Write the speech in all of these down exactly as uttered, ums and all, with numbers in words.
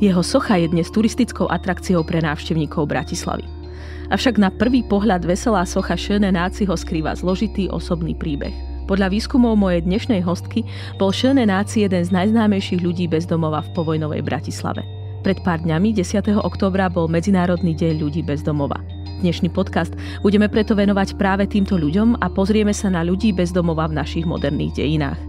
Jeho socha je dnes turistickou atrakciou pre návštevníkov Bratislavy. Avšak na prvý pohľad veselá socha Schöne Náci ho skrýva zložitý osobný príbeh. Podľa výskumov mojej dnešnej hostky bol Schöne Náci jeden z najznámejších ľudí bez domova v povojnovej Bratislave. Pred pár dňami, desiateho októbra, bol Medzinárodný deň ľudí bez domova. Dnešný podcast budeme preto venovať práve týmto ľuďom a pozrieme sa na ľudí bez domova v našich moderných dejinách.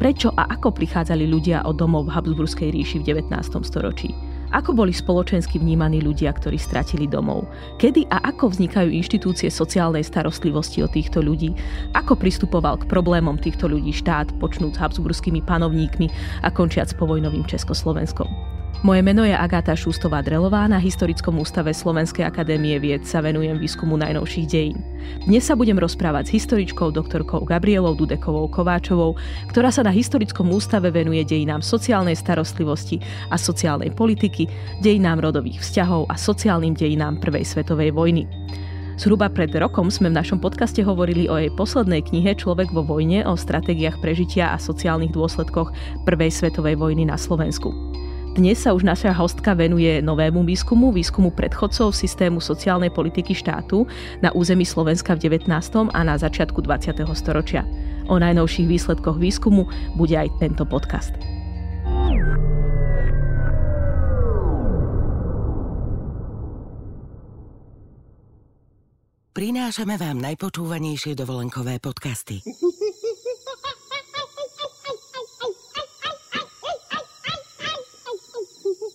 Prečo a ako prichádzali ľudia o domov v Habsburskej ríši v devätnástom storočí? Ako boli spoločensky vnímaní ľudia, ktorí stratili domov? Kedy a ako vznikajú inštitúcie sociálnej starostlivosti o týchto ľudí? Ako pristupoval k problémom týchto ľudí štát, počnúc habsburskými panovníkmi a končiac povojnovým Československom? Moje meno je Agáta Šústová-Drelová, na Historickom ústave Slovenskej akadémie Vied sa venujem výskumu najnovších dejín. Dnes sa budem rozprávať s historičkou doktorkou Gabrielou Dudekovou-Kováčovou, ktorá sa na Historickom ústave venuje dejinám sociálnej starostlivosti a sociálnej politiky, dejinám rodových vzťahov a sociálnym dejinám Prvej svetovej vojny. Zhruba pred rokom sme v našom podcaste hovorili o jej poslednej knihe Človek vo vojne, o stratégiách prežitia a sociálnych dôsledkoch Prvej svetovej vojny na Slovensku. Dnes sa už naša hostka venuje novému výskumu, výskumu predchodcov systému sociálnej politiky štátu na území Slovenska v devätnástom a na začiatku dvadsiateho storočia. O najnovších výsledkoch výskumu bude aj tento podcast. Prinášame vám najpočúvanejšie dovolenkové podcasty.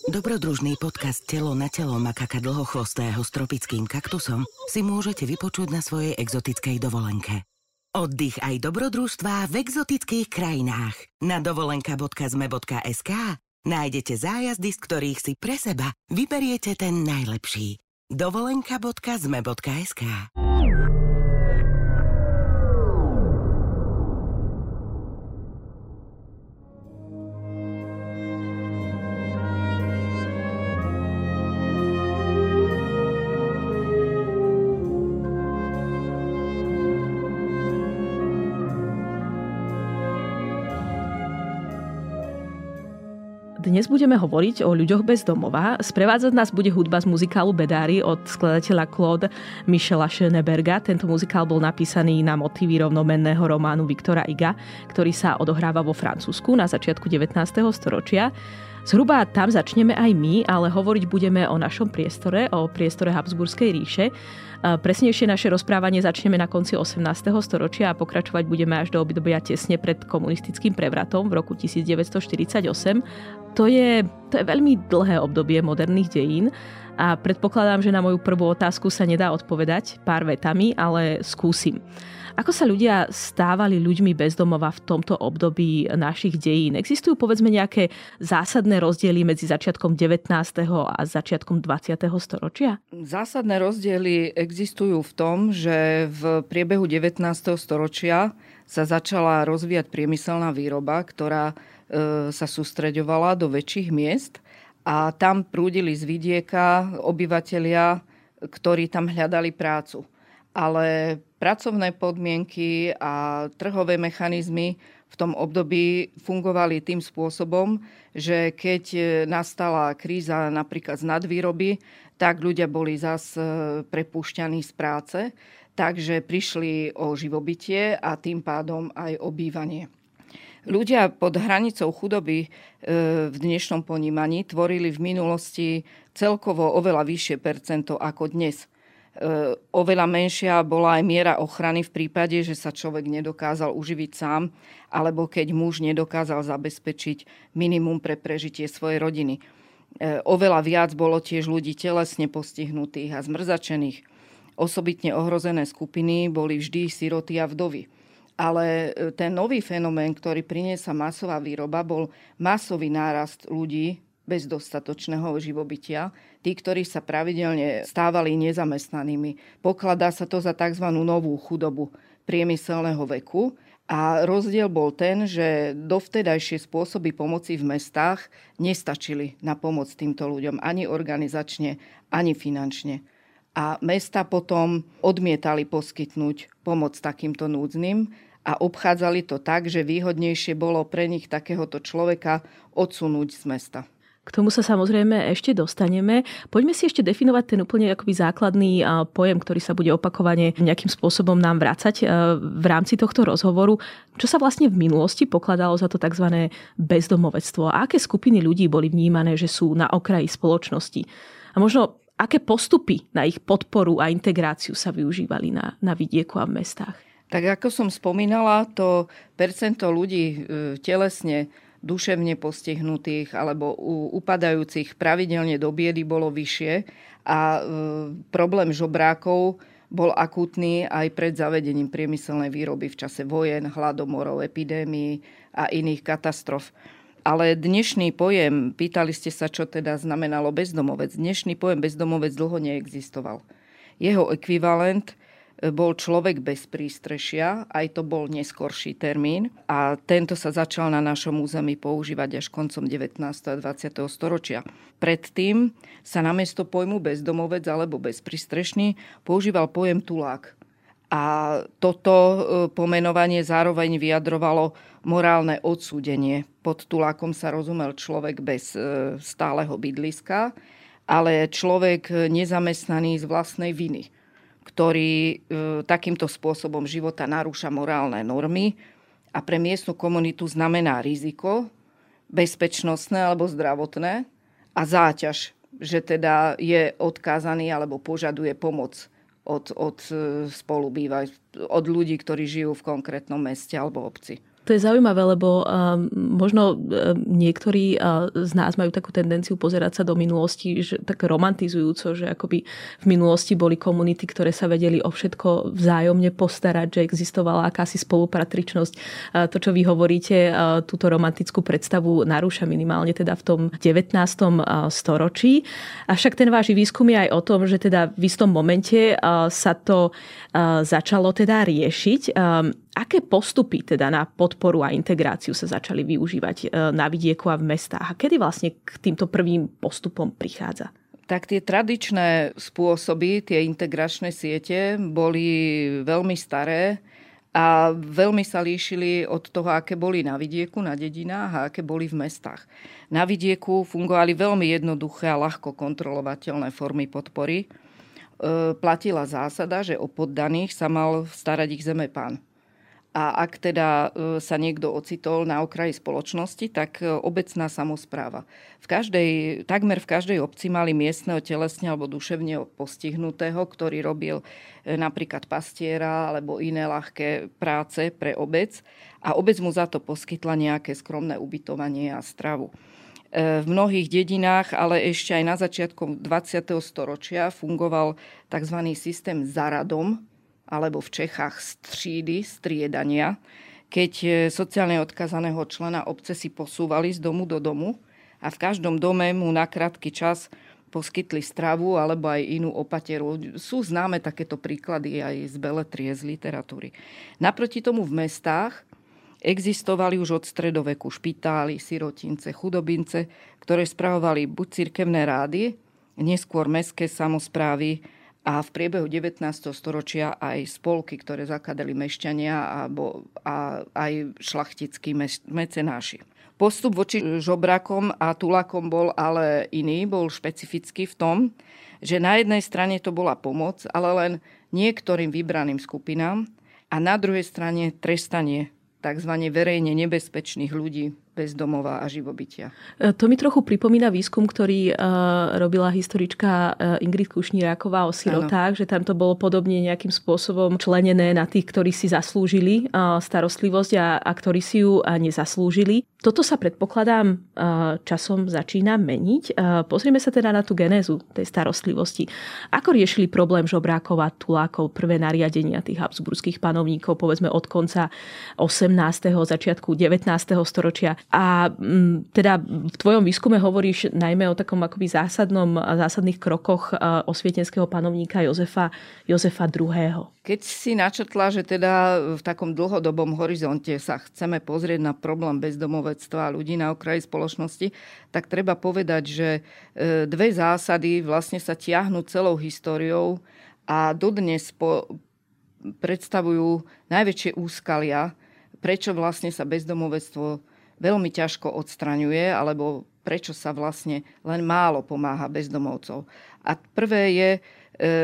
Dobrodružný podcast Telo na telo makaka dlhochvostého s tropickým kaktusom si môžete vypočuť na svojej exotickej dovolenke. Oddych aj dobrodružstvá v exotických krajinách. Na dovolenka bodka zme bodka es ká nájdete zájazdy, z ktorých si pre seba vyberiete ten najlepší. dovolenka bodka zme bodka es ká. Dnes budeme hovoriť o ľuďoch bez domova. Sprevádzať nás bude hudba z muzikálu Bedári od skladateľa Claude-Michela Schönberga. Tento muzikál bol napísaný na motívy rovnomenného románu Viktora Huga, ktorý sa odohráva vo Francúzsku na začiatku devätnásteho storočia. Zhruba tam začneme aj my, ale hovoriť budeme o našom priestore, o priestore Habsburskej ríše. Presnejšie naše rozprávanie začneme na konci osemnásteho storočia a pokračovať budeme až do obdobia tesne pred komunistickým prevratom v roku devätnásťstoštyridsaťosem. To je, to je veľmi dlhé obdobie moderných dejín a predpokladám, že na moju prvú otázku sa nedá odpovedať pár vetami, ale skúsim. Ako sa ľudia stávali ľuďmi bez domova v tomto období našich dejín? Existujú povedzme nejaké zásadné rozdiely medzi začiatkom devätnásteho a začiatkom dvadsiateho storočia? Zásadné rozdiely existujú v tom, že v priebehu devätnásteho storočia sa začala rozvíjať priemyselná výroba, ktorá sa sústreďovala do väčších miest a tam prúdili z vidieka obyvatelia, ktorí tam hľadali prácu. Ale pracovné podmienky a trhové mechanizmy v tom období fungovali tým spôsobom, že keď nastala kríza napríklad z nadvýroby, tak ľudia boli zas prepúšťaní z práce, takže prišli o živobytie a tým pádom aj o bývanie. Ľudia pod hranicou chudoby v dnešnom ponímaní tvorili v minulosti celkovo oveľa vyššie percento ako dnes. Oveľa menšia bola aj miera ochrany v prípade, že sa človek nedokázal uživiť sám alebo keď muž nedokázal zabezpečiť minimum pre prežitie svojej rodiny. Oveľa viac bolo tiež ľudí telesne postihnutých a zmrzačených. Osobitne ohrozené skupiny boli vždy siroty a vdovy. Ale ten nový fenomén, ktorý priniesla masová výroba, bol masový nárast ľudí bez dostatočného živobytia, tí, ktorí sa pravidelne stávali nezamestnanými. Pokladá sa to za tzv. Novú chudobu priemyselného veku a rozdiel bol ten, že dovtedajšie spôsoby pomoci v mestách nestačili na pomoc týmto ľuďom ani organizačne, ani finančne. A mestá potom odmietali poskytnúť pomoc takýmto núdznym a obchádzali to tak, že výhodnejšie bolo pre nich takéhoto človeka odsunúť z mesta. K tomu sa samozrejme ešte dostaneme. Poďme si ešte definovať ten úplne akoby základný pojem, ktorý sa bude opakovane nejakým spôsobom nám vracať v rámci tohto rozhovoru. Čo sa vlastne v minulosti pokladalo za to tzv. Bezdomovectvo? A aké skupiny ľudí boli vnímané, že sú na okraji spoločnosti? A možno aké postupy na ich podporu a integráciu sa využívali na, na vidieku a v mestách? Tak ako som spomínala, to percento ľudí telesne duševne postihnutých alebo upadajúcich pravidelne do biedy bolo vyššie a problém žobrákov bol akútny aj pred zavedením priemyselnej výroby v čase vojen, hladomorov, epidémií a iných katastrof. Ale dnešný pojem, pýtali ste sa, čo teda znamenalo bezdomovec, dnešný pojem bezdomovec dlho neexistoval. Jeho ekvivalent bol človek bez prístrešia, aj to bol neskorší termín a tento sa začal na našom území používať až koncom devätnásteho a dvadsiateho storočia. Predtým sa namiesto pojmu bezdomovec alebo bezprístrešný používal pojem tulák. A toto pomenovanie zároveň vyjadrovalo morálne odsúdenie. Pod tulákom sa rozumel človek bez stáleho bydliska, ale človek nezamestnaný z vlastnej viny, ktorý takýmto spôsobom života narúša morálne normy a pre miestnu komunitu znamená riziko, bezpečnostné alebo zdravotné a záťaž, že teda je odkázaný alebo požaduje pomoc od, od spolubývaj, od ľudí, ktorí žijú v konkrétnom meste alebo obci. To je zaujímavé, lebo um, možno um, niektorí uh, z nás majú takú tendenciu pozerať sa do minulosti že, tak romantizujúco, že akoby v minulosti boli komunity, ktoré sa vedeli o všetko vzájomne postarať, že existovala akási spolupatričnosť. Uh, to, čo vy hovoríte, uh, túto romantickú predstavu narúša minimálne teda v tom devätnástom storočí. Avšak ten váš výskum je aj o tom, že teda v istom momente uh, sa to uh, začalo teda riešiť. Um, Aké postupy teda na podporu a integráciu sa začali využívať na vidieku a v mestách? A kedy vlastne k týmto prvým postupom prichádza? Tak tie tradičné spôsoby, tie integračné siete boli veľmi staré a veľmi sa líšili od toho, aké boli na vidieku, na dedinách a aké boli v mestách. Na vidieku fungovali veľmi jednoduché a ľahko kontrolovateľné formy podpory. E, platila zásada, že o poddaných sa mal starať ich zemepán. A ak teda sa niekto ocitol na okraji spoločnosti, tak obecná samospráva. V každej, takmer v každej obci mali miestneho telesne alebo duševne postihnutého, ktorý robil napríklad pastiera alebo iné ľahké práce pre obec. A obec mu za to poskytla nejaké skromné ubytovanie a stravu. V mnohých dedinách, ale ešte aj na začiatku dvadsiateho storočia fungoval tzv. Systém zaradom, alebo v Čechách střídy, striedania, keď sociálne odkazaného člena obce si posúvali z domu do domu a v každom dome mu na krátky čas poskytli stravu alebo aj inú opateru. Sú známe takéto príklady aj z beletrie, z literatúry. Naproti tomu v mestách existovali už od stredoveku špitály, sirotince, chudobince, ktoré spravovali buď cirkevné rády, neskôr mestské samosprávy, a v priebehu devätnásteho storočia aj spolky, ktoré zakladali mešťania alebo a aj šlachtickí mecenáši. Postup voči žobrakom a tulákom bol ale iný, bol špecifický v tom, že na jednej strane to bola pomoc, ale len niektorým vybraným skupinám a na druhej strane trestanie tzv. Verejne nebezpečných ľudí bez domova a živobytia. To mi trochu pripomína výskum, ktorý uh, robila historička Ingrid Kušníráková o sirotách, ano. Že tam to bolo podobne nejakým spôsobom členené na tých, ktorí si zaslúžili uh, starostlivosť a, a ktorí si ju uh, nezaslúžili. Toto sa, predpokladám, uh, časom začína meniť. Uh, pozrieme sa teda na tú genézu tej starostlivosti. Ako riešili problém žobrákov a tulákov prvé nariadenia tých habsburských panovníkov, povedzme od konca osemnásteho začiatku devätnásteho storočia? A teda v tvojom výskume hovoríš najmä o takom akoby zásadnom, zásadných krokoch osvietenského panovníka Jozefa, Jozefa druhého. Keď si načrtla, že teda v takom dlhodobom horizonte sa chceme pozrieť na problém bezdomovectva a ľudí na okraji spoločnosti, tak treba povedať, že dve zásady vlastne sa tiahnu celou históriou a dodnes po, predstavujú najväčšie úskalia, prečo vlastne sa bezdomovectvo veľmi ťažko odstraňuje alebo prečo sa vlastne len málo pomáha bezdomovcov. A prvé je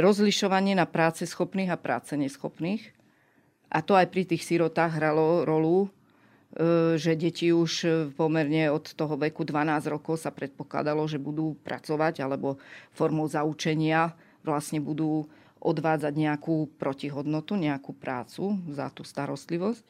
rozlišovanie na práce schopných a práce neschopných. A to aj pri tých sirotách hralo rolu, že deti už pomerne od toho veku dvanásť rokov sa predpokladalo, že budú pracovať alebo formou zaučenia vlastne budú odvádzať nejakú protihodnotu, nejakú prácu za tú starostlivosť.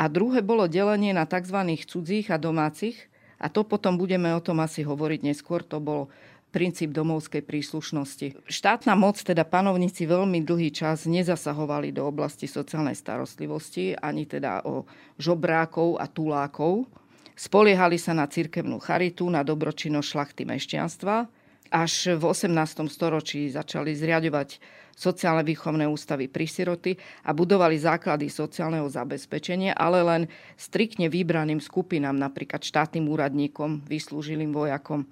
A druhé bolo delenie na tzv. Cudzích a domácich. A to potom budeme o tom asi hovoriť neskôr. To bolo princíp domovskej príslušnosti. Štátna moc, teda panovníci, veľmi dlhý čas nezasahovali do oblasti sociálnej starostlivosti, ani teda o žobrákov a tulákov. Spoliehali sa na cirkevnú charitu, na dobročinnosť šlachty mešťanstva. Až v osemnástom storočí začali zriaďovať sociálne výchovné ústavy pri siroty a budovali základy sociálneho zabezpečenia, ale len striktne vybraným skupinám, napríklad štátnym úradníkom, vyslúžilým vojakom.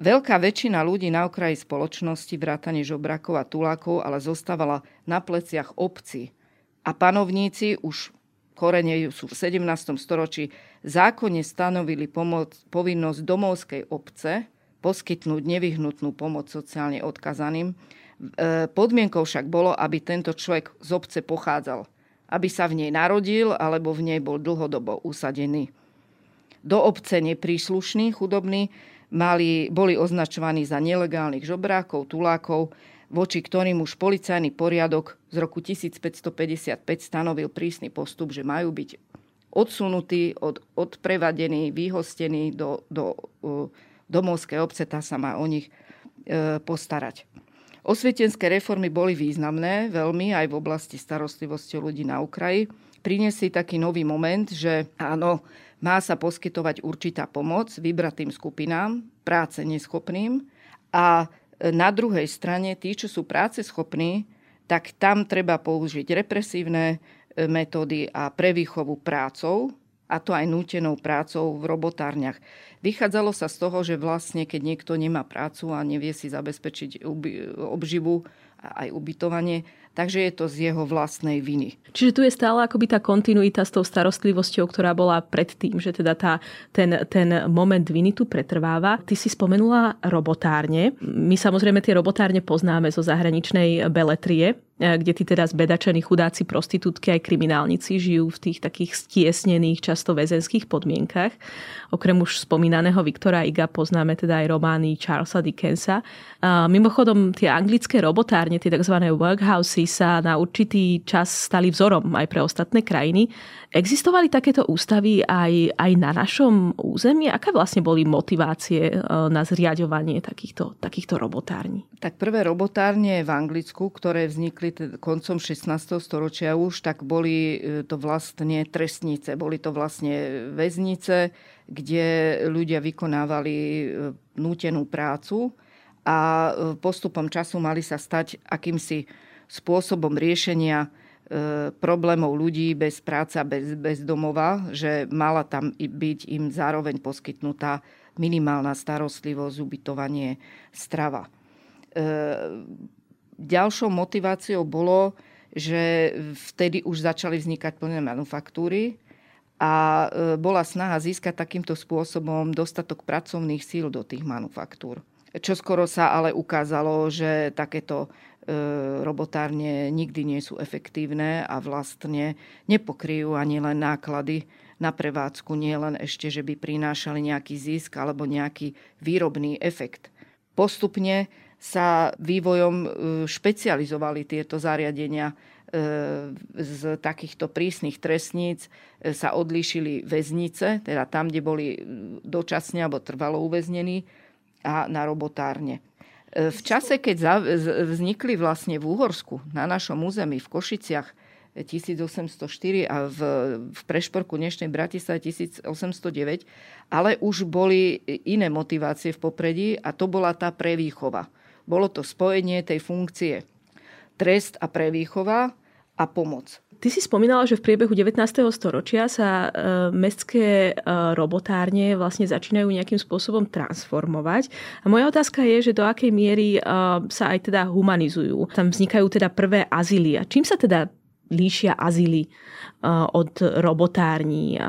Veľká väčšina ľudí na okraji spoločnosti, vrátane žobrakov a tulákov, ale zostávala na pleciach obci. A panovníci už korene sú v sedemnástom storočí zákonne stanovili pomoc, povinnosť domovskej obce poskytnúť nevyhnutnú pomoc sociálne odkazaným. Podmienkou však bolo, aby tento človek z obce pochádzal, aby sa v nej narodil alebo v nej bol dlhodobo usadený. Do obce nepríslušní, chudobní mali, boli označovaní za nelegálnych žobrákov, tulákov, voči ktorým už policajný poriadok z roku tisícpäťstopäťdesiatpäť stanovil prísny postup, že majú byť odsunutí, od, odprevadení, vyhostení do obce. Domovské obce, tá sa má o nich e, postarať. Osvietenské reformy boli významné veľmi aj v oblasti starostlivosti ľudí na Ukraji. Prinesli taký nový moment, že áno, má sa poskytovať určitá pomoc vybratým skupinám, práce neschopným, a na druhej strane tí, čo sú práce schopní, tak tam treba použiť represívne metódy a prevýchovu prácou, a to aj nútenou prácou v robotárniach. Vychádzalo sa z toho, že vlastne, keď niekto nemá prácu a nevie si zabezpečiť obživu a aj ubytovanie, takže je to z jeho vlastnej viny. Čiže tu je stále akoby tá kontinuita s tou starostlivosťou, ktorá bola predtým, že teda tá, ten, ten moment viny tu pretrváva. Ty si spomenula robotárne. My samozrejme tie robotárne poznáme zo zahraničnej beletrie, kde tí teda zbedačení chudáci, prostitútky aj kriminálnici žijú v tých takých stiesnených, často väzenských podmienkach. Okrem už spomínaného Viktora Iga poznáme teda aj romány Charlesa Dickensa. A mimochodom tie anglické robotárne, tie tzv. Workhousey, sa na určitý čas stali vzorom aj pre ostatné krajiny. Existovali takéto ústavy aj, aj na našom území? Aké vlastne boli motivácie na zriaďovanie takýchto, takýchto robotární? Tak prvé robotárne v Anglicku, ktoré vznikli koncom šestnásteho storočia už, tak boli to vlastne trestnice, boli to vlastne väznice, kde ľudia vykonávali nútenú prácu a postupom času mali sa stať akýmsi spôsobom riešenia problémov ľudí bez práca, bez, bez domova, že mala tam byť im zároveň poskytnutá minimálna starostlivosť, ubytovanie, strava. Ďalšou motiváciou bolo, že vtedy už začali vznikať plné manufaktúry a bola snaha získať takýmto spôsobom dostatok pracovných síl do tých manufaktúr. Čoskoro sa ale ukázalo, že takéto robotárne nikdy nie sú efektívne a vlastne nepokryjú ani len náklady na prevádzku, nie len ešte, že by prinášali nejaký zisk alebo nejaký výrobný efekt. Postupne sa vývojom špecializovali tieto zariadenia. Z takýchto prísnych trestníc sa odlíšili väznice, teda tam, kde boli dočasne alebo trvalo uväznení, a na robotárne. V čase, keď vznikli vlastne v Uhorsku, na našom území, v Košiciach tisícosemstoštyri a v, v Prešporku dnešnej Bratislave tisícosemstodeväť, ale už boli iné motivácie v popredí a to bola tá prevýchova. Bolo to spojenie tej funkcie trest a prevýchova a pomoc. Ty si spomínala, že v priebehu devätnásteho storočia sa e, mestské e, robotárne vlastne začínajú nejakým spôsobom transformovať. A moja otázka je, že do akej miery e, sa aj teda humanizujú. Tam vznikajú teda prvé azyly. A čím sa teda líšia azyly od robotární.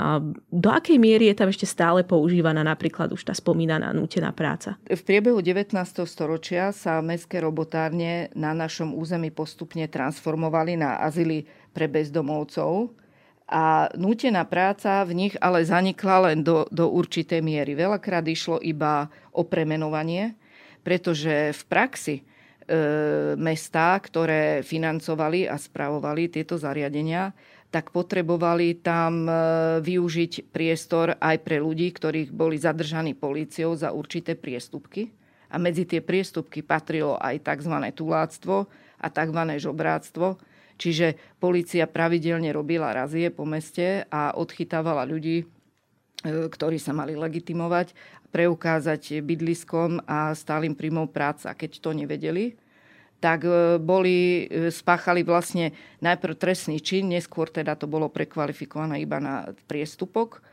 Do akej miery je tam ešte stále používaná napríklad už tá spomínaná nútená práca? V priebehu devätnásteho storočia sa mestské robotárne na našom území postupne transformovali na azyly pre bezdomovcov a nútená práca v nich ale zanikla len do, do určitej miery. Veľakrát išlo iba o premenovanie, pretože v praxi mestá, ktoré financovali a spravovali tieto zariadenia, tak potrebovali tam využiť priestor aj pre ľudí, ktorých boli zadržaní políciou za určité priestupky. A medzi tie priestupky patrilo aj tzv. Tuláctvo a tzv. Žobráctvo. Čiže polícia pravidelne robila razie po meste a odchytávala ľudí, ktorí sa mali legitimovať, preukázať bydliskom a stálym príjmom práca. Keď to nevedeli, tak boli, spáchali vlastne najprv trestný čin, neskôr teda to bolo prekvalifikované iba na priestupok,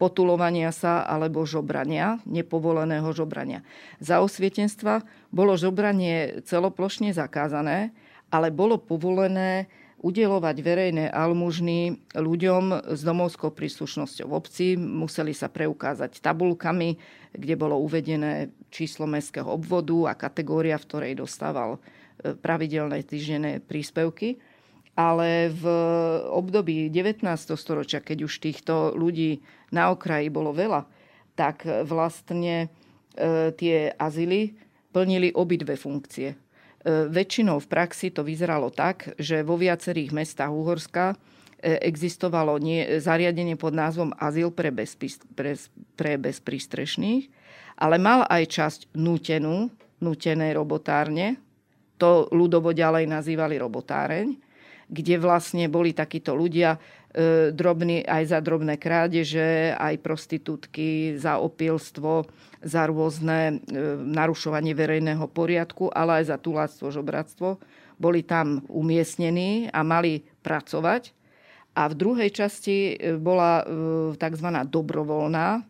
potulovania sa alebo žobrania, nepovoleného žobrania. Za osvietenstva bolo žobranie celoplošne zakázané, ale bolo povolené udeľovať verejné almužny ľuďom s domovskou príslušnosťou v obci. Museli sa preukázať tabuľkami, kde bolo uvedené číslo mestského obvodu a kategória, v ktorej dostával pravidelné týždenné príspevky. Ale v období devätnásteho storočia, keď už týchto ľudí na okraji bolo veľa, tak vlastne tie azyly plnili obidve funkcie. Väčšinou v praxi to vyzeralo tak, že vo viacerých mestách Uhorska existovalo zariadenie pod názvom Azyl pre, bezpist, pre, pre bezprístrešných, ale mal aj časť nútenú, nútené robotárne, to ľudovo ďalej nazývali robotáreň, kde vlastne boli takíto ľudia e, drobní aj za drobné krádeže, aj prostitútky, za opilstvo, za rôzne e, narušovanie verejného poriadku, ale aj za tuláctvo, žobratstvo. Boli tam umiestnení a mali pracovať. A v druhej časti bola e, tzv. Dobrovoľná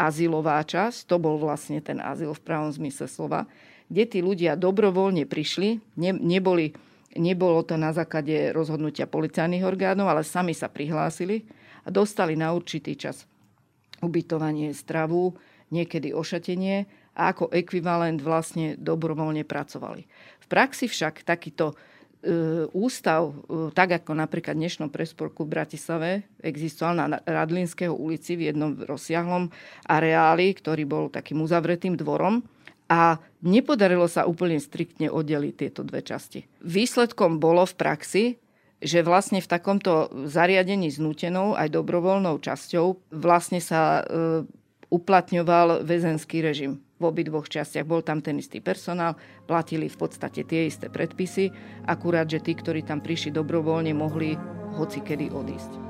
azylová časť. To bol vlastne ten azyl v pravom zmysle slova, kde tí ľudia dobrovoľne prišli, ne, neboli... Nebolo to na základe rozhodnutia policajných orgánov, ale sami sa prihlásili a dostali na určitý čas ubytovanie, stravu, niekedy ošatenie a ako ekvivalent vlastne dobrovoľne pracovali. V praxi však takýto e, ústav, e, tak ako napríklad v dnešnom priesporku v Bratislave, existoval na Radlinského ulici v jednom rozsiahlom areáli, ktorý bol takým uzavretým dvorom. A nepodarilo sa úplne striktne oddeliť tieto dve časti. Výsledkom bolo v praxi, že vlastne v takomto zariadení s nútenou aj dobrovoľnou časťou vlastne sa e, uplatňoval väzenský režim. V obidvoch častiach bol tam ten istý personál, platili v podstate tie isté predpisy, akurát, že tí, ktorí tam prišli dobrovoľne, mohli hocikedy odísť.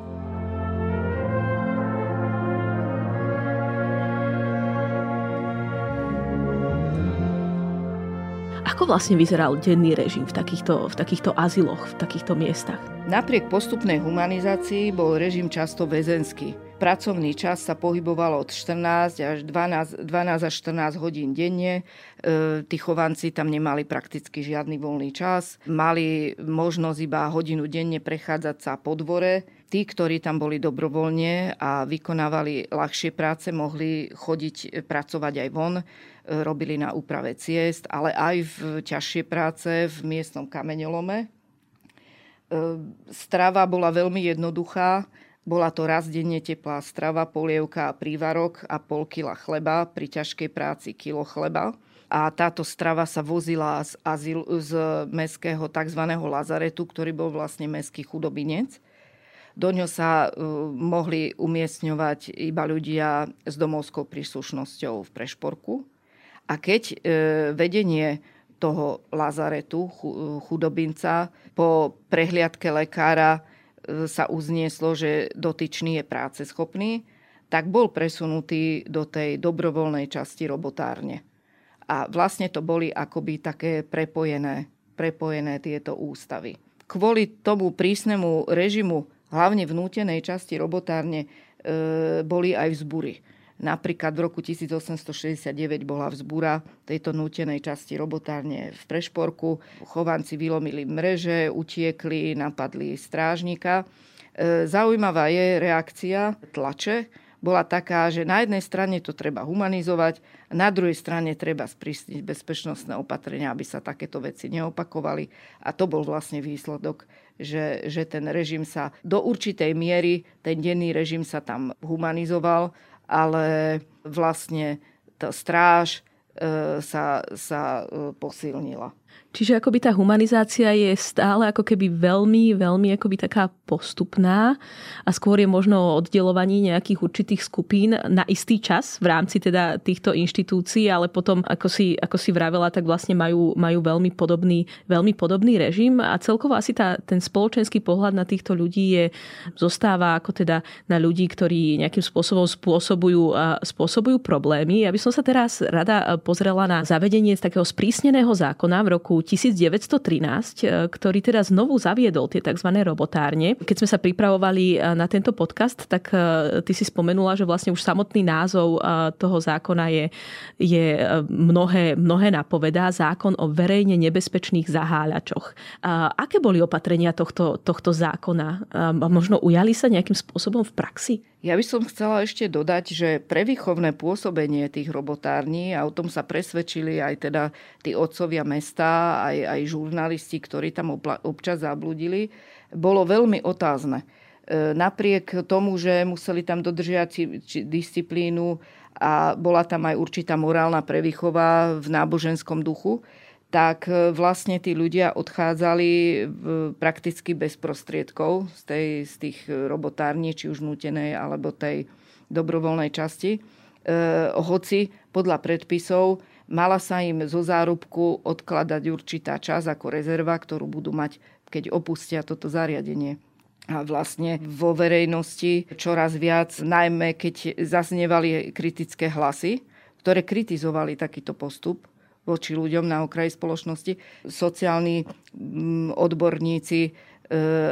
Ako vlastne vyzeral denný režim v takýchto, v takýchto azyloch, v takýchto miestach? Napriek postupnej humanizácii bol režim často väzenský. Pracovný čas sa pohyboval od štrnásť až dvanásť, dvanásť až štrnásť hodín denne. E, tí chovanci tam nemali prakticky žiadny voľný čas. Mali možnosť iba hodinu denne prechádzať sa po dvore. Tí, ktorí tam boli dobrovoľne a vykonávali ľahšie práce, mohli chodiť pracovať aj von. Robili na úprave ciest, ale aj v ťažšie práce v miestnom kameňolome. Strava bola veľmi jednoduchá. Bola to raz denne teplá strava, polievka a prívarok a pol kila chleba, pri ťažkej práci kilo chleba. A táto strava sa vozila z, azyl, z mestského tzv. Lazaretu, ktorý bol vlastne mestský chudobinec. Do ňo sa uh, mohli umiestňovať iba ľudia s domovskou príslušnosťou v prešporku. A keď vedenie toho lazaretu, chudobinca, po prehliadke lekára sa uznieslo, že dotyčný je práceschopný, tak bol presunutý do tej dobrovoľnej časti robotárne. A vlastne to boli akoby také prepojené, prepojené tieto ústavy. Kvôli tomu prísnemu režimu, hlavne v nútenej časti robotárne, boli aj vzbury. Napríklad v roku tisíc osemsto šesťdesiatdeväť bola vzbúra tejto nútenej časti robotárne v Prešporku. Chovanci vylomili mreže, utiekli, napadli strážnika. Zaujímavá je reakcia tlače. Bola taká, že na jednej strane to treba humanizovať, na druhej strane treba sprísniť bezpečnostné opatrenia, aby sa takéto veci neopakovali. A to bol vlastne výsledok, že, že ten režim sa do určitej miery, ten denný režim sa tam humanizoval, ale vlastne tá stráž e, sa, sa e, posilnila. Čiže akoby tá humanizácia je stále ako keby veľmi, veľmi akoby taká postupná a skôr je možno oddeľovanie nejakých určitých skupín na istý čas v rámci teda týchto inštitúcií, ale potom, ako si, ako si vravela, tak vlastne majú, majú veľmi, podobný, veľmi podobný režim a celkovo asi tá, ten spoločenský pohľad na týchto ľudí je, zostáva ako teda na ľudí, ktorí nejakým spôsobom spôsobujú, spôsobujú problémy. Ja by som sa teraz rada pozrela na zavedenie takého sprísneného zákona v roku tisíc deväťsto trinásť, ktorý teda znovu zaviedol tie tzv. Robotárne. Keď sme sa pripravovali na tento podcast, tak ty si spomenula, že vlastne už samotný názov toho zákona je, je mnohé, mnohé napovedá. Zákon o verejne nebezpečných zaháľačoch. Aké boli opatrenia tohto, tohto zákona? Možno ujali sa nejakým spôsobom v praxi? Ja by som chcela ešte dodať, že prevýchovné pôsobenie tých robotární, a o tom sa presvedčili aj teda tí otcovia mesta, aj, aj žurnalisti, ktorí tam občas zablúdili, bolo veľmi otázne. Napriek tomu, že museli tam dodržiať disciplínu a bola tam aj určitá morálna prevýchova v náboženskom duchu, tak vlastne tí ľudia odchádzali prakticky bez prostriedkov z, tej, z tých robotární, či už nútenej, alebo tej dobrovoľnej časti. E, hoci podľa predpisov mala sa im zo zárobku odkladať určitá časť ako rezerva, ktorú budú mať, keď opustia toto zariadenie. A vlastne vo verejnosti čoraz viac, najmä keď zaznievali kritické hlasy, ktoré kritizovali takýto postup voči ľuďom na okraji spoločnosti. Sociálni odborníci,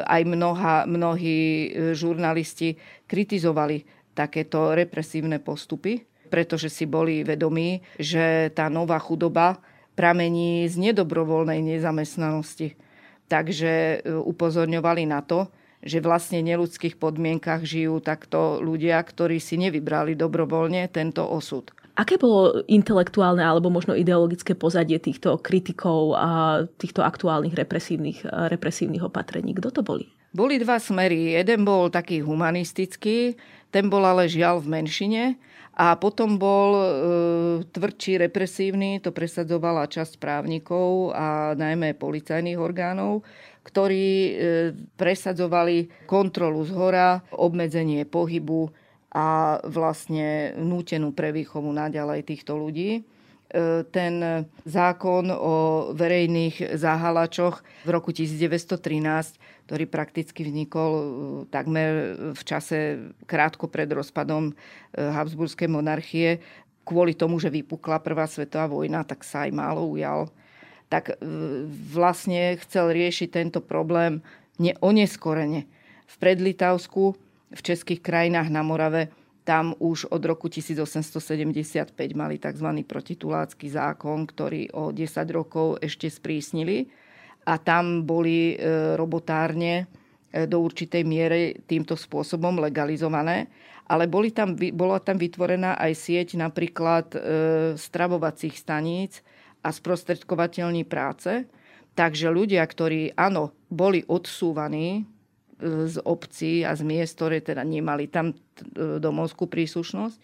aj mnoha, mnohí žurnalisti kritizovali takéto represívne postupy, pretože si boli vedomí, že tá nová chudoba pramení z nedobrovoľnej nezamestnanosti. Takže upozorňovali na to, že vlastne v neľudských podmienkach žijú takto ľudia, ktorí si nevybrali dobrovoľne tento osud. Aké bolo intelektuálne alebo možno ideologické pozadie týchto kritikov a týchto aktuálnych represívnych, represívnych opatrení? Kto to boli? Boli dva smery. Jeden bol taký humanistický, ten bol ale žiaľ v menšine. A potom bol e, tvrdší represívny, to presadzovala časť právnikov a najmä policajných orgánov, ktorí e, presadzovali kontrolu zhora, obmedzenie pohybu a vlastne nútenú prevýchovu naďalej týchto ľudí. Ten zákon o verejných zahalačoch v roku tisíc deväťsto trinásť, ktorý prakticky vznikol takmer v čase krátko pred rozpadom Habsburskej monarchie, kvôli tomu, že vypukla prvá svetová vojna, tak sa aj málo ujal, tak vlastne chcel riešiť tento problém neoneskorene. V Predlitavsku, v českých krajinách na Morave, tam už od roku tisíc osemsto sedemdesiatpäť mali tzv. Protitulácky zákon, ktorý o desať rokov ešte sprísnili. A tam boli robotárne do určitej miery týmto spôsobom legalizované. Ale boli tam, bola tam vytvorená aj sieť napríklad stravovacích staníc a sprostredkovateľní práce. Takže ľudia, ktorí, áno, boli odsúvaní z obcí a z miest, ktoré teda nemali tam domovskú príslušnosť,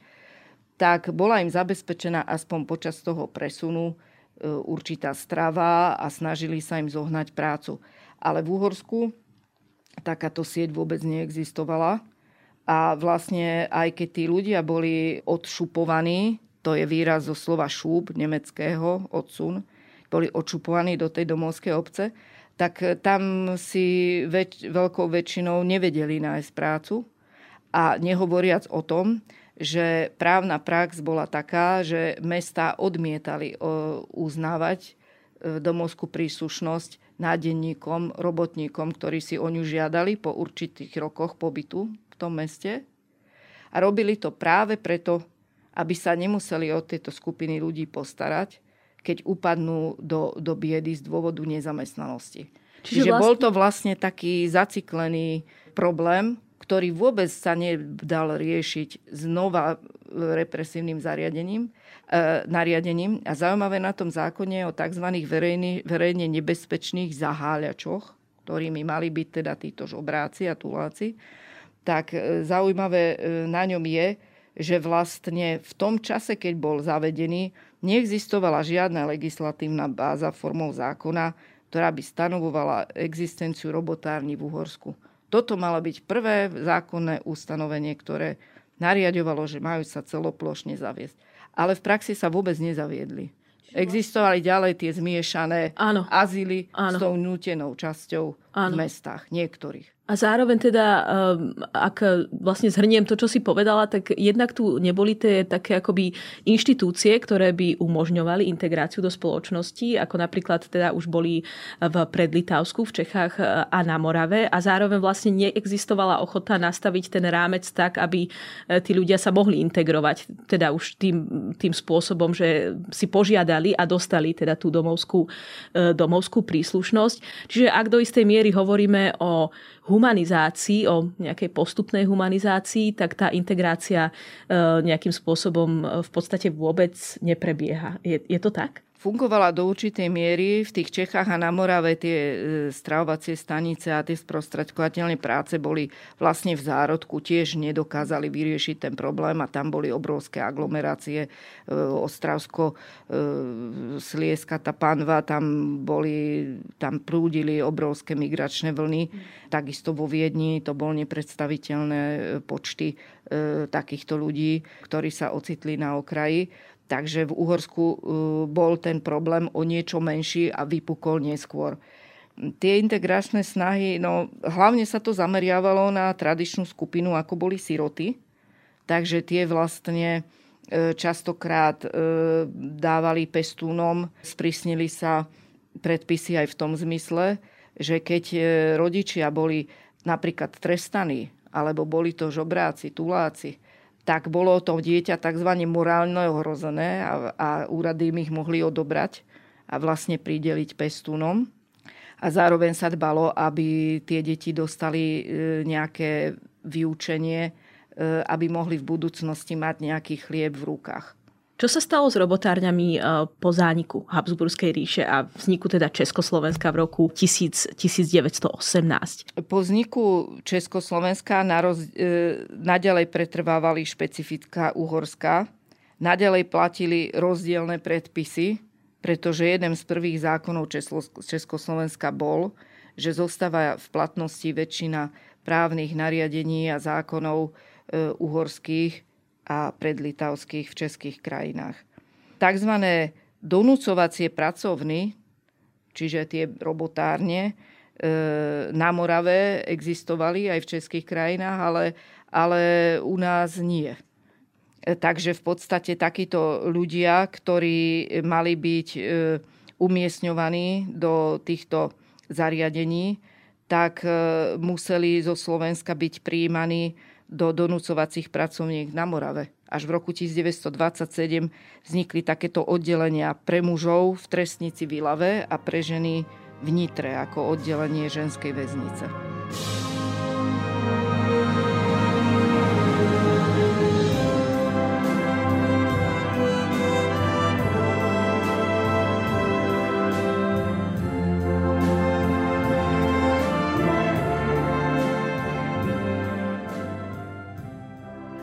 tak bola im zabezpečená aspoň počas toho presunu určitá strava a snažili sa im zohnať prácu. Ale v Uhorsku takáto sieť vôbec neexistovala a vlastne aj keď tí ľudia boli odšupovaní, to je výraz zo slova šúp, nemeckého, odsun, boli odšupovaní do tej domovskej obce, tak tam si väč- veľkou väčšinou nevedeli nájsť prácu. A nehovoriac o tom, že právna prax bola taká, že mestá odmietali uznávať domovskú príslušnosť nádenníkom, robotníkom, ktorí si o ňu žiadali po určitých rokoch pobytu v tom meste. A robili to práve preto, aby sa nemuseli o tieto skupiny ľudí postarať, keď upadnú do, do biedy z dôvodu nezamestnanosti. Čiže, Čiže vlastne... bol to vlastne taký zaciklený problém, ktorý vôbec sa nedal riešiť znova represívnym zariadením, e, nariadením. A zaujímavé na tom zákone o tzv. Verejne, verejne nebezpečných zaháľačoch, ktorými mali byť teda títo žobráci a tuláci, tak zaujímavé na ňom je, že vlastne v tom čase, keď bol zavedený, neexistovala žiadna legislatívna báza formou zákona, ktorá by stanovovala existenciu robotárni v Uhorsku. Toto malo byť prvé zákonné ustanovenie, ktoré nariadovalo, že majú sa celoplošne zaviesť. Ale v praxi sa vôbec nezaviedli. Existovali ďalej tie zmiešané áno, azyly áno. s tou nútenou časťou áno. v mestách niektorých. A zároveň teda, ak vlastne zhrniem to, čo si povedala, tak jednak tu neboli tie také akoby inštitúcie, ktoré by umožňovali integráciu do spoločnosti, ako napríklad teda už boli v Predlitavsku, v Čechách a na Morave. A zároveň vlastne neexistovala ochota nastaviť ten rámec tak, aby tí ľudia sa mohli integrovať. Teda už tým, tým spôsobom, že si požiadali a dostali teda tú domovskú, domovskú príslušnosť. Čiže ak do istej miery hovoríme o humanizácii, o nejakej postupnej humanizácii, tak tá integrácia nejakým spôsobom v podstate vôbec neprebieha. Je, je to tak? Fungovala do určitej miery v tých Čechách a na Morave tie stravovacie stanice a tie sprostredkovateľné práce boli vlastne v zárodku, tiež nedokázali vyriešiť ten problém a tam boli obrovské aglomerácie. Ostravsko, Slieska, tá Panva, tam boli, tam prúdili obrovské migračné vlny. Takisto vo Viedni to bol nepredstaviteľné počty takýchto ľudí, ktorí sa ocitli na okraji. Takže v Uhorsku bol ten problém o niečo menší a vypukol neskôr. Tie integračné snahy, no hlavne sa to zameriavalo na tradičnú skupinu, ako boli siroty. Takže tie vlastne častokrát dávali pestúnom, sprísnili sa predpisy aj v tom zmysle, že keď rodičia boli napríklad trestaní, alebo boli to žobráci, tuláci, tak bolo to dieťa tzv. Morálne ohrozené a, a úrady im ich mohli odobrať a vlastne prideliť pestúnom. A zároveň sa dbalo, aby tie deti dostali nejaké vyučenie, aby mohli v budúcnosti mať nejaký chlieb v rukách. Čo sa stalo s robotárňami po zániku Habsburskej ríše a vzniku teda Československa v roku tisíc deväťsto osemnásť? Po vzniku Československa naroz... naďalej pretrvávali špecifika Uhorska. Naďalej platili rozdielne predpisy, pretože jeden z prvých zákonov Československa bol, že zostáva v platnosti väčšina právnych nariadení a zákonov uhorských a predlitavských v českých krajinách. Takzvané donúcovacie pracovny, čiže tie robotárne, na Morave existovali aj v českých krajinách, ale, ale u nás nie. Takže v podstate takíto ľudia, ktorí mali byť umiestňovaní do týchto zariadení, tak museli zo Slovenska byť prijímaní do donúcovacích pracovník na Morave. Až v roku devätnásť dvadsaťsedem vznikli takéto oddelenia pre mužov v Trestnici v Ilave a pre ženy v Nitre ako oddelenie ženskej väznice.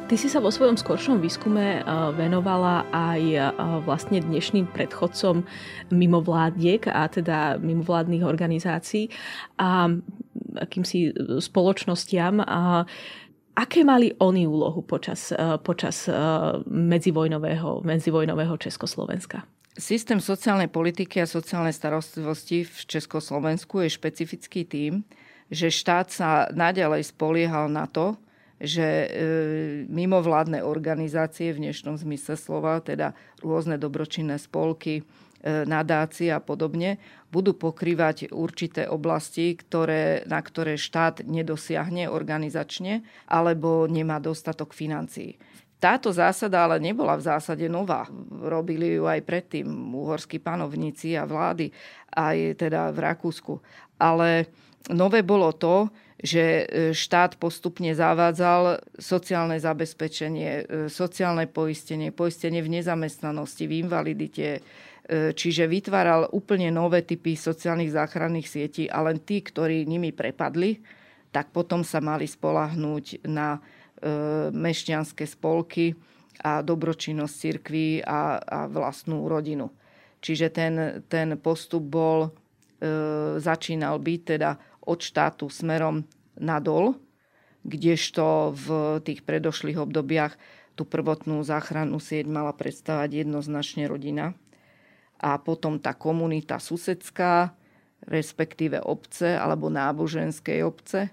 Ty si sa vo svojom skoršom výskume venovala aj vlastne dnešným predchodcom mimovládiek a teda mimovládnych organizácií a akýmsi spoločnostiam. A aké mali oni úlohu počas, počas medzivojnového, medzivojnového Československa? Systém sociálnej politiky a sociálnej starostlivosti v Československu je špecifický tým, že štát sa naďalej spoliehal na to, že e, mimovládne organizácie v dnešnom zmysle slova, teda rôzne dobročinné spolky, e, nadácie a podobne, budú pokrývať určité oblasti, ktoré, na ktoré štát nedosiahne organizačne alebo nemá dostatok financií. V Táto zásada ale nebola v zásade nová. Robili ju aj predtým uhorskí panovníci a vlády, aj teda v Rakúsku. Ale nové bolo to, že štát postupne zavádzal sociálne zabezpečenie, sociálne poistenie, poistenie v nezamestnanosti, v invalidite. Čiže vytváral úplne nové typy sociálnych záchranných sietí a len tí, ktorí nimi prepadli, tak potom sa mali spoľahnúť na mešťanské spolky a dobročinnosť cirkví a, a vlastnú rodinu. Čiže ten, ten postup bol, e, začínal byť teda od štátu smerom nadol, kdežto v tých predošlých obdobiach tú prvotnú záchrannú sieť mala predstavovať jednoznačne rodina. A potom tá komunita susedská, respektíve obce alebo náboženskej obce,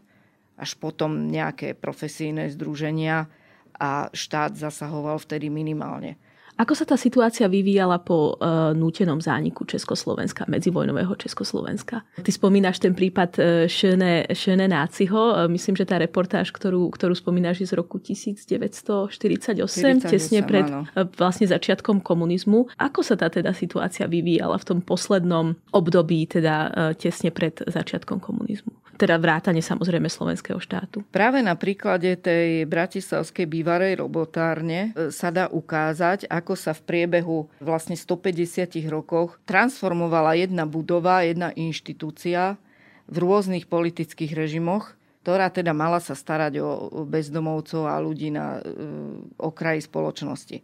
až potom nejaké profesijné združenia a štát zasahoval vtedy minimálne. Ako sa tá situácia vyvíjala po e, nútenom zániku Československa, medzivojnového Československa? Ty spomínaš ten prípad Schöne, Schöne Náciho. Myslím, že tá reportáž, ktorú, ktorú spomínaš, je z roku devätnásťstoštyridsaťosem, štyridsaťosem, tesne pred áno. vlastne začiatkom komunizmu. Ako sa tá teda situácia vyvíjala v tom poslednom období, teda tesne pred začiatkom komunizmu? Teda vrátane samozrejme slovenského štátu. Práve na príklade tej bratislavskej bývarej robotárne sa dá ukázať, ako sa v priebehu vlastne stopäťdesiat rokov transformovala jedna budova, jedna inštitúcia v rôznych politických režimoch, ktorá teda mala sa starať o bezdomovcov a ľudí na okraji spoločnosti.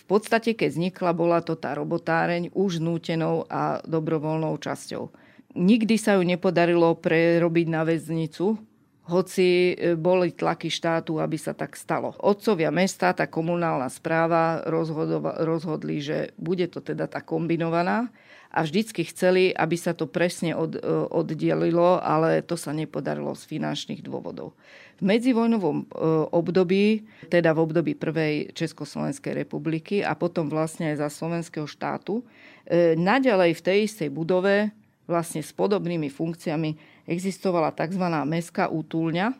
V podstate, keď vznikla, bola to tá robotáreň už nútenou a dobrovoľnou časťou. Nikdy sa ju nepodarilo prerobiť na väznicu, hoci boli tlaky štátu, aby sa tak stalo. Otcovia mesta, tá komunálna správa rozhodli, že bude to teda tá kombinovaná a vždycky chceli, aby sa to presne od, oddelilo, ale to sa nepodarilo z finančných dôvodov. V medzivojnovom období, teda v období prvej Československej republiky a potom vlastne aj za slovenského štátu, naďalej v tej istej budove vlastne s podobnými funkciami existovala tzv. Mestská útulňa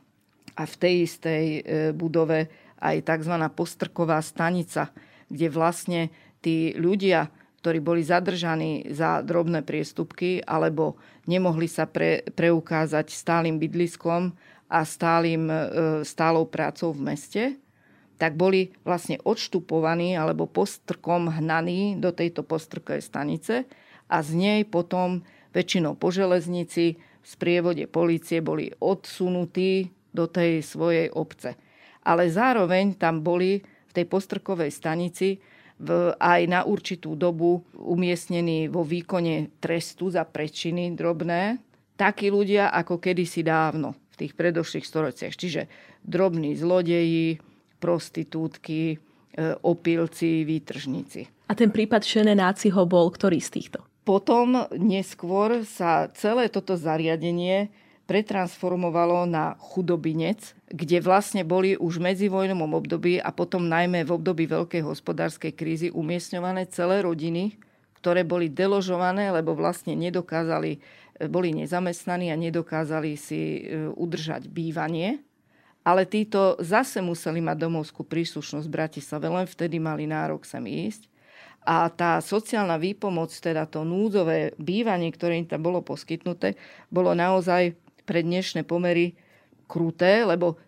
a v tej istej budove aj tzv. Postrková stanica, kde vlastne tí ľudia, ktorí boli zadržaní za drobné priestupky alebo nemohli sa pre, preukázať stálym bydliskom a stálym, stálou prácou v meste, tak boli vlastne odštupovaní alebo postrkom hnaní do tejto postrkovej stanice a z nej potom väčšinou po železnici v sprievode polície boli odsunutí do tej svojej obce. Ale zároveň tam boli v tej postrkovej stanici v, aj na určitú dobu umiestnení vo výkone trestu za prečiny drobné takí ľudia ako kedysi dávno v tých predošlých storočiach. Čiže drobní zlodeji, prostitútky, opilci, výtržníci. A ten prípad Schöne Náciho bol ktorý z týchto? Potom neskôr sa celé toto zariadenie pretransformovalo na chudobinec, kde vlastne boli už v medzivojnovom období a potom najmä v období veľkej hospodárskej krízy umiestňované celé rodiny, ktoré boli deložované, lebo vlastne nedokázali, boli nezamestnaní a nedokázali si udržať bývanie. Ale títo zase museli mať domovskú príslušnosť v Bratislave, len vtedy mali nárok sem ísť. A tá sociálna výpomoc, teda to núdzové bývanie, ktoré im tam bolo poskytnuté, bolo naozaj pre dnešné pomery kruté, lebo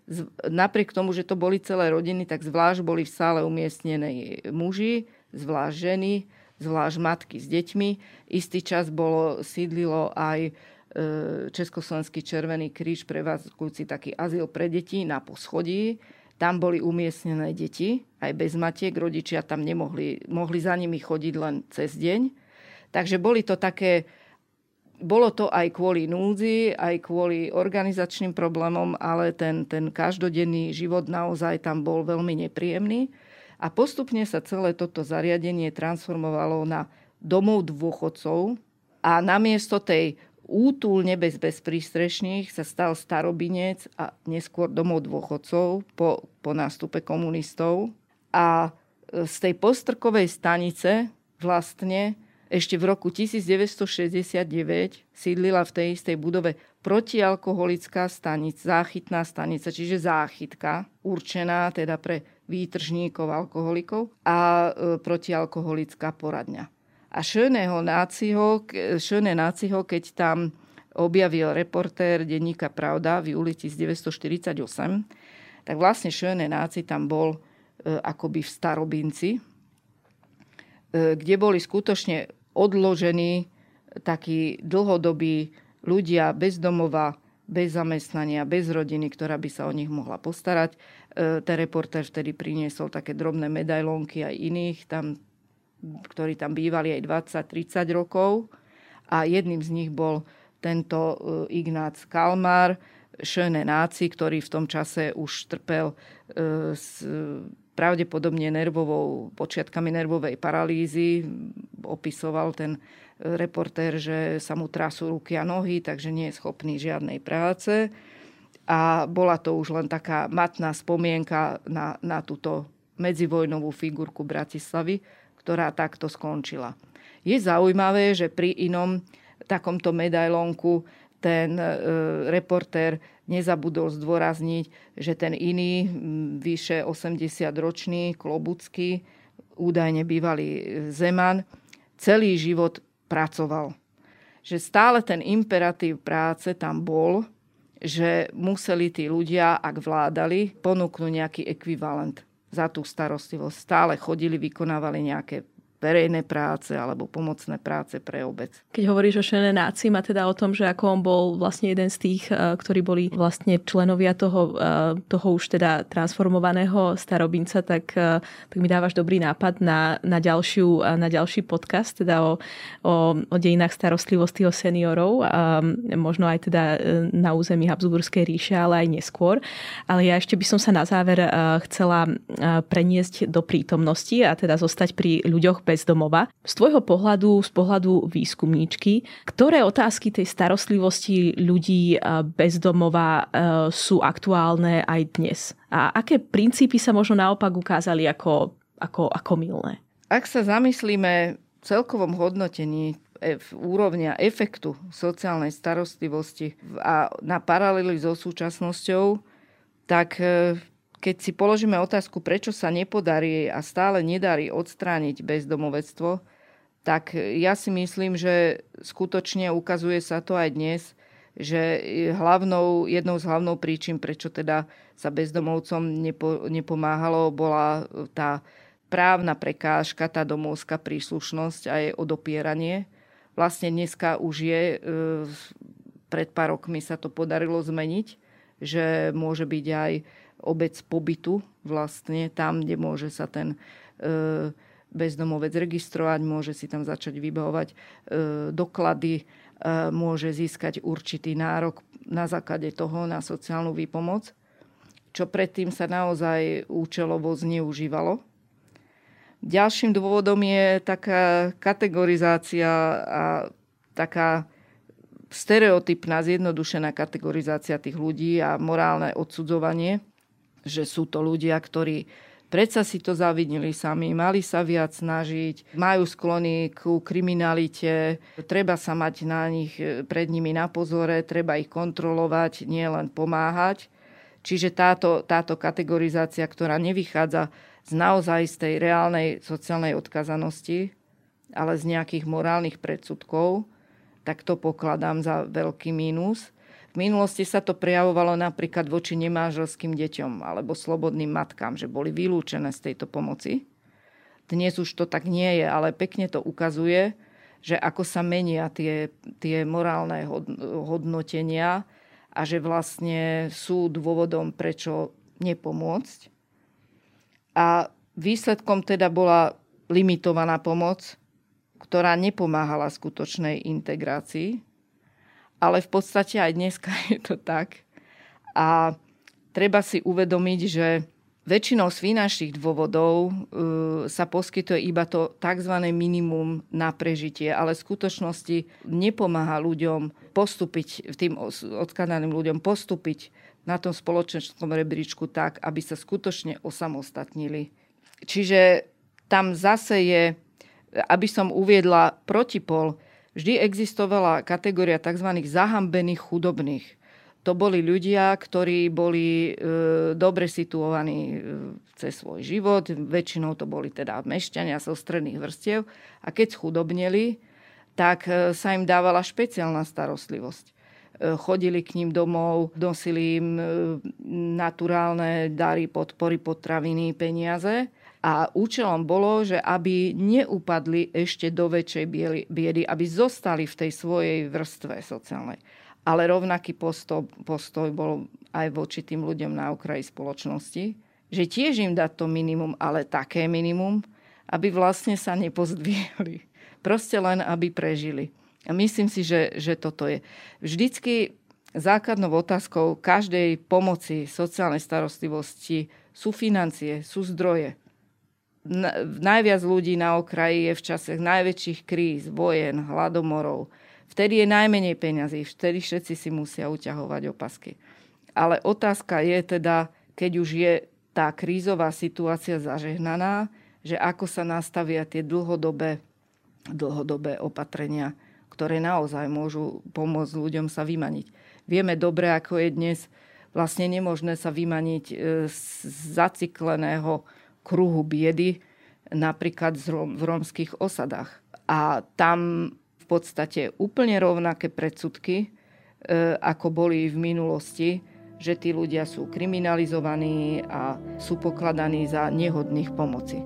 napriek tomu, že to boli celé rodiny, tak zvlášť boli v sále umiestnení muži, zvlášť ženy, zvlášť matky s deťmi. Istý čas bolo sídlilo aj Československý Červený kríž prevádzkujúci taký azyl pre deti na poschodí. Tam boli umiestnené deti, aj bez matiek, rodičia tam nemohli, mohli za nimi chodiť len cez deň. Takže boli to také, bolo to aj kvôli núdzi, aj kvôli organizačným problémom, ale ten, ten každodenný život naozaj tam bol veľmi nepríjemný. A postupne sa celé toto zariadenie transformovalo na domov dôchodcov a namiesto tej útulne bez bezprístrešných sa stal starobinec a neskôr domov dôchodcov po, po nástupe komunistov. A z tej postrkovej stanice vlastne ešte v roku devätnásťstošesťdesiatdeväť sídlila v tej istej budove protialkoholická stanica, záchytná stanica, čiže záchytka určená teda pre výtržníkov, alkoholikov a protialkoholická poradňa. A Schöného Náciho, Schöne Náciho, keď tam objavil reportér Denníka Pravda v júli devätnásťstoštyridsaťosem, tak vlastne Schöne Náci tam bol akoby v starobinci, kde boli skutočne odložení takí dlhodobí ľudia bez domova, bez zamestnania, bez rodiny, ktorá by sa o nich mohla postarať. Ten reportér vtedy priniesol také drobné medailónky aj iných, tam, ktorí tam bývali aj dvadsať tridsať rokov. A jedným z nich bol tento Ignác Kalmar, Schöne Náci, ktorý v tom čase už trpel s pravdepodobne nervovou, počiatkami nervovej paralýzy. Opisoval ten reportér, že sa mu trasú ruky a nohy, takže nie je schopný žiadnej práce. A bola to už len taká matná spomienka na, na túto medzivojnovú figurku Bratislavy, ktorá takto skončila. Je zaujímavé, že pri inom takomto medailónku ten reportér nezabudol zdôrazniť, že ten iný, vyše osemdesiatročný Klobucký, údajne bývalý Zeman, celý život pracoval. Že stále ten imperatív práce tam bol, že museli tí ľudia, ak vládali, ponúknuť nejaký ekvivalent za tú starostlivosť. Stále chodili, vykonávali nejaké verejné práce alebo pomocné práce pre obec. Keď hovoríš o Schöne Náci, má teda o tom, že ako on bol vlastne jeden z tých, ktorí boli vlastne členovia toho, toho už teda transformovaného starobinca, tak, tak mi dávaš dobrý nápad na, na, ďalšiu, na ďalší podcast, teda o, o, o dejinách starostlivosti o seniorov, a možno aj teda na území Habsburskej ríše, ale aj neskôr. Ale ja ešte by som sa na záver chcela preniesť do prítomnosti a teda zostať pri ľuďoch bezdomova. Z tvojho pohľadu, z pohľadu výskumníčky, ktoré otázky tej starostlivosti ľudí bezdomova sú aktuálne aj dnes? A aké princípy sa možno naopak ukázali ako, ako, ako mylné? Ak sa zamyslíme v celkovom hodnotení úrovňa efektu sociálnej starostlivosti a na paralely so súčasnosťou, tak keď si položíme otázku, prečo sa nepodarí a stále nedarí odstrániť bezdomovectvo, tak ja si myslím, že skutočne ukazuje sa to aj dnes, že hlavnou, jednou z hlavnou príčin, prečo teda sa bezdomovcom nepo, nepomáhalo, bola tá právna prekážka, tá domovská príslušnosť a jej odopieranie. Vlastne dneska už je, pred pár rokmi sa to podarilo zmeniť, že môže byť aj obec pobytu, vlastne tam, kde môže sa ten e, bezdomovec registrovať, môže si tam začať vybavovať e, doklady, e, môže získať určitý nárok na základe toho na sociálnu výpomoc, čo predtým sa naozaj účelovo zneužívalo. Ďalším dôvodom je taká kategorizácia a taká stereotypná, zjednodušená kategorizácia tých ľudí a morálne odsudzovanie, že sú to ľudia, ktorí predsa si to zavinili sami, mali sa viac snažiť, majú sklony ku kriminalite, treba sa mať na nich, pred nimi na pozore, treba ich kontrolovať, nielen pomáhať. Čiže táto, táto kategorizácia, ktorá nevychádza z naozaj z tej reálnej sociálnej odkazanosti, ale z nejakých morálnych predsudkov, tak to pokladám za veľký mínus. V minulosti sa to prejavovalo napríklad voči nemáželským deťom alebo slobodným matkám, že boli vylúčené z tejto pomoci. Dnes už to tak nie je, ale pekne to ukazuje, že ako sa menia tie, tie morálne hodnotenia a že vlastne sú dôvodom, prečo nepomôcť. A výsledkom teda bola limitovaná pomoc, ktorá nepomáhala skutočnej integrácii. Ale v podstate aj dneska je to tak. A treba si uvedomiť, že väčšinou z finančných dôvodov sa poskytuje iba to tzv. Minimum na prežitie, ale v skutočnosti nepomáha ľuďom postúpiť, tým odkadaným ľuďom postúpiť na tom spoločenskom rebríčku tak, aby sa skutočne osamostatnili. Čiže tam zase je, aby som uviedla protipol, vždy existovala kategória tzv. Zahambených chudobných. To boli ľudia, ktorí boli e, dobre situovaní e, cez svoj život. Väčšinou to boli teda mešťania zo stredných vrstiev. A keď schudobneli, tak e, sa im dávala špeciálna starostlivosť. E, chodili k ním domov, nosili im e, naturálne dary, podpory, potraviny, peniaze. A účelom bolo, že aby neupadli ešte do väčšej biedy, aby zostali v tej svojej vrstve sociálnej. Ale rovnaký postoj, postoj bol aj voči tým ľuďom na okraji spoločnosti, že tiež im dať to minimum, ale také minimum, aby vlastne sa nepozdvihli. Proste len, aby prežili. A myslím si, že, že toto je. Vždycky základnou otázkou každej pomoci sociálnej starostlivosti sú financie, sú zdroje. Na, najviac ľudí na okraji je v čase najväčších kríz, vojen, hladomorov. Vtedy je najmenej peňazí, vtedy všetci si musia uťahovať opasky. Ale otázka je teda, keď už je tá krízová situácia zažehnaná, že ako sa nastavia tie dlhodobé, dlhodobé opatrenia, ktoré naozaj môžu pomôcť ľuďom sa vymaniť. Vieme dobre, ako je dnes vlastne nemožné sa vymaniť z zacikleného kruhu biedy, napríklad v rómskych osadách. A tam v podstate úplne rovnaké predsudky, e, ako boli v minulosti, že tí ľudia sú kriminalizovaní a sú pokladaní za nehodných pomoci.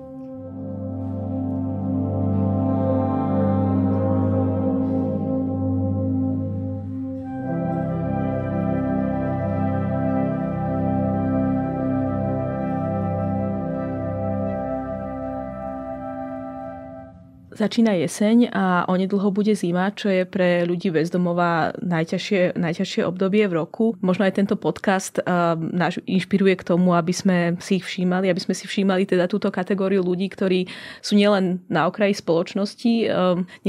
Začína jeseň a onedlho bude zima, čo je pre ľudí bez domova najťažšie, najťažšie obdobie v roku. Možno aj tento podcast uh, nás inšpiruje k tomu, aby sme si ich všímali, aby sme si všímali teda túto kategóriu ľudí, ktorí sú nielen na okraji spoločnosti, um,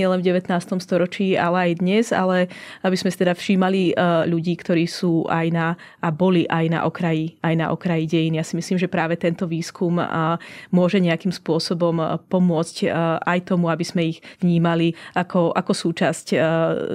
nielen v devätnástom storočí, ale aj dnes, ale aby sme si teda všímali uh, ľudí, ktorí sú aj na, a boli aj na okraji, aj na okraji dejín. Ja si myslím, že práve tento výskum uh, môže nejakým spôsobom pomôcť uh, aj tomu, aby sme ich vnímali ako, ako súčasť uh,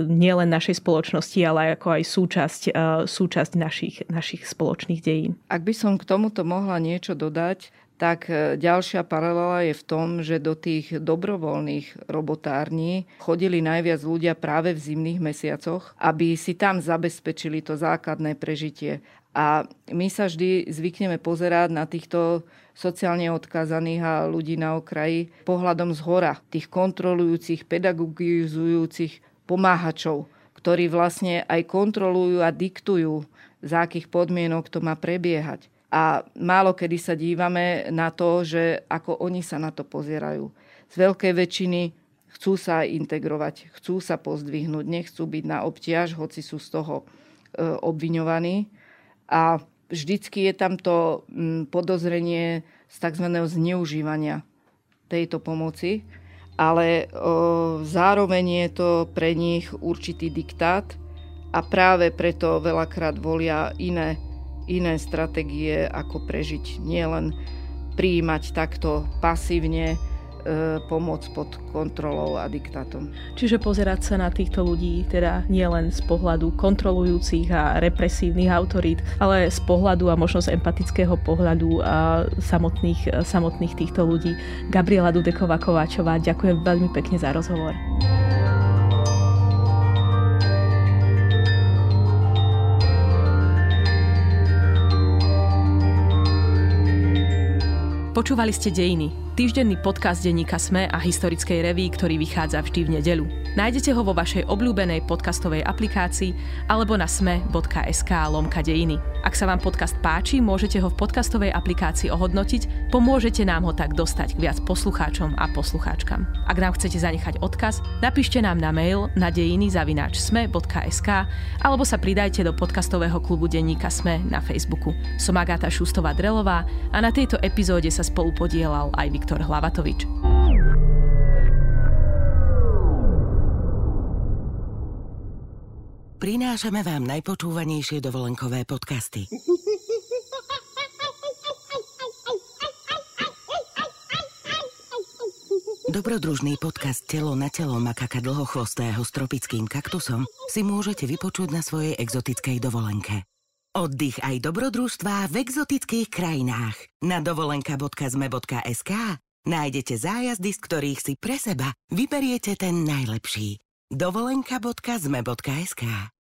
nielen našej spoločnosti, ale ako aj súčasť, uh, súčasť našich, našich spoločných dejín. Ak by som k tomuto mohla niečo dodať, tak ďalšia paralela je v tom, že do tých dobrovoľných robotární chodili najviac ľudia práve v zimných mesiacoch, aby si tam zabezpečili to základné prežitie. A my sa vždy zvykneme pozerať na týchto sociálne odkázaných a ľudí na okraji pohľadom zhora, tých kontrolujúcich, pedagogizujúcich pomáhačov, ktorí vlastne aj kontrolujú a diktujú, za akých podmienok to má prebiehať. A málo kedy sa dívame na to, že ako oni sa na to pozerajú. Z veľkej väčšiny chcú sa integrovať, chcú sa pozdvihnúť, nechcú byť na obťaž, hoci sú z toho e, obviňovaní. A vždycky je tam to m, podozrenie z tzv. Zneužívania tejto pomoci, ale e, zároveň je to pre nich určitý diktát a práve preto veľakrát volia iné iné stratégie, ako prežiť. Nie len prijímať takto pasívne e, pomoc pod kontrolou a diktátom. Čiže pozerať sa na týchto ľudí teda nie len z pohľadu kontrolujúcich a represívnych autorít, ale z pohľadu a možno z empatického pohľadu a samotných, a samotných týchto ľudí. Gabriela Dudeková-Kováčová, ďakujem veľmi pekne za rozhovor. Počúvali ste Dejiny, týždenný podcast denníka SME a Historickej revue, ktorý vychádza vždy v nedeľu. Nájdete ho vo vašej obľúbenej podcastovej aplikácii alebo na sme.sk lomka dejiny. Ak sa vám podcast páči, môžete ho v podcastovej aplikácii ohodnotiť, pomôžete nám ho tak dostať k viac poslucháčom a poslucháčkam. Ak nám chcete zanechať odkaz, napíšte nám na mail na dejiny zavináč sme bodka es ká alebo sa pridajte do podcastového klubu denníka SME na Facebooku. Som Agáta Šústová-Drelová a na tejto epizóde sa spolupodielal aj Viktor Hlavatovič. Prinášame vám najpočúvanejšie dovolenkové podcasty. Dobrodružný podcast Telo na telo makaka dlhochvostého s tropickým kaktusom si môžete vypočuť na svojej exotickej dovolenke. Oddych aj dobrodružstvá v exotických krajinách. Na dovolenka bodka zme bodka es ká nájdete zájazdy, z ktorých si pre seba vyberiete ten najlepší. dovolenka bodka zme bodka es ká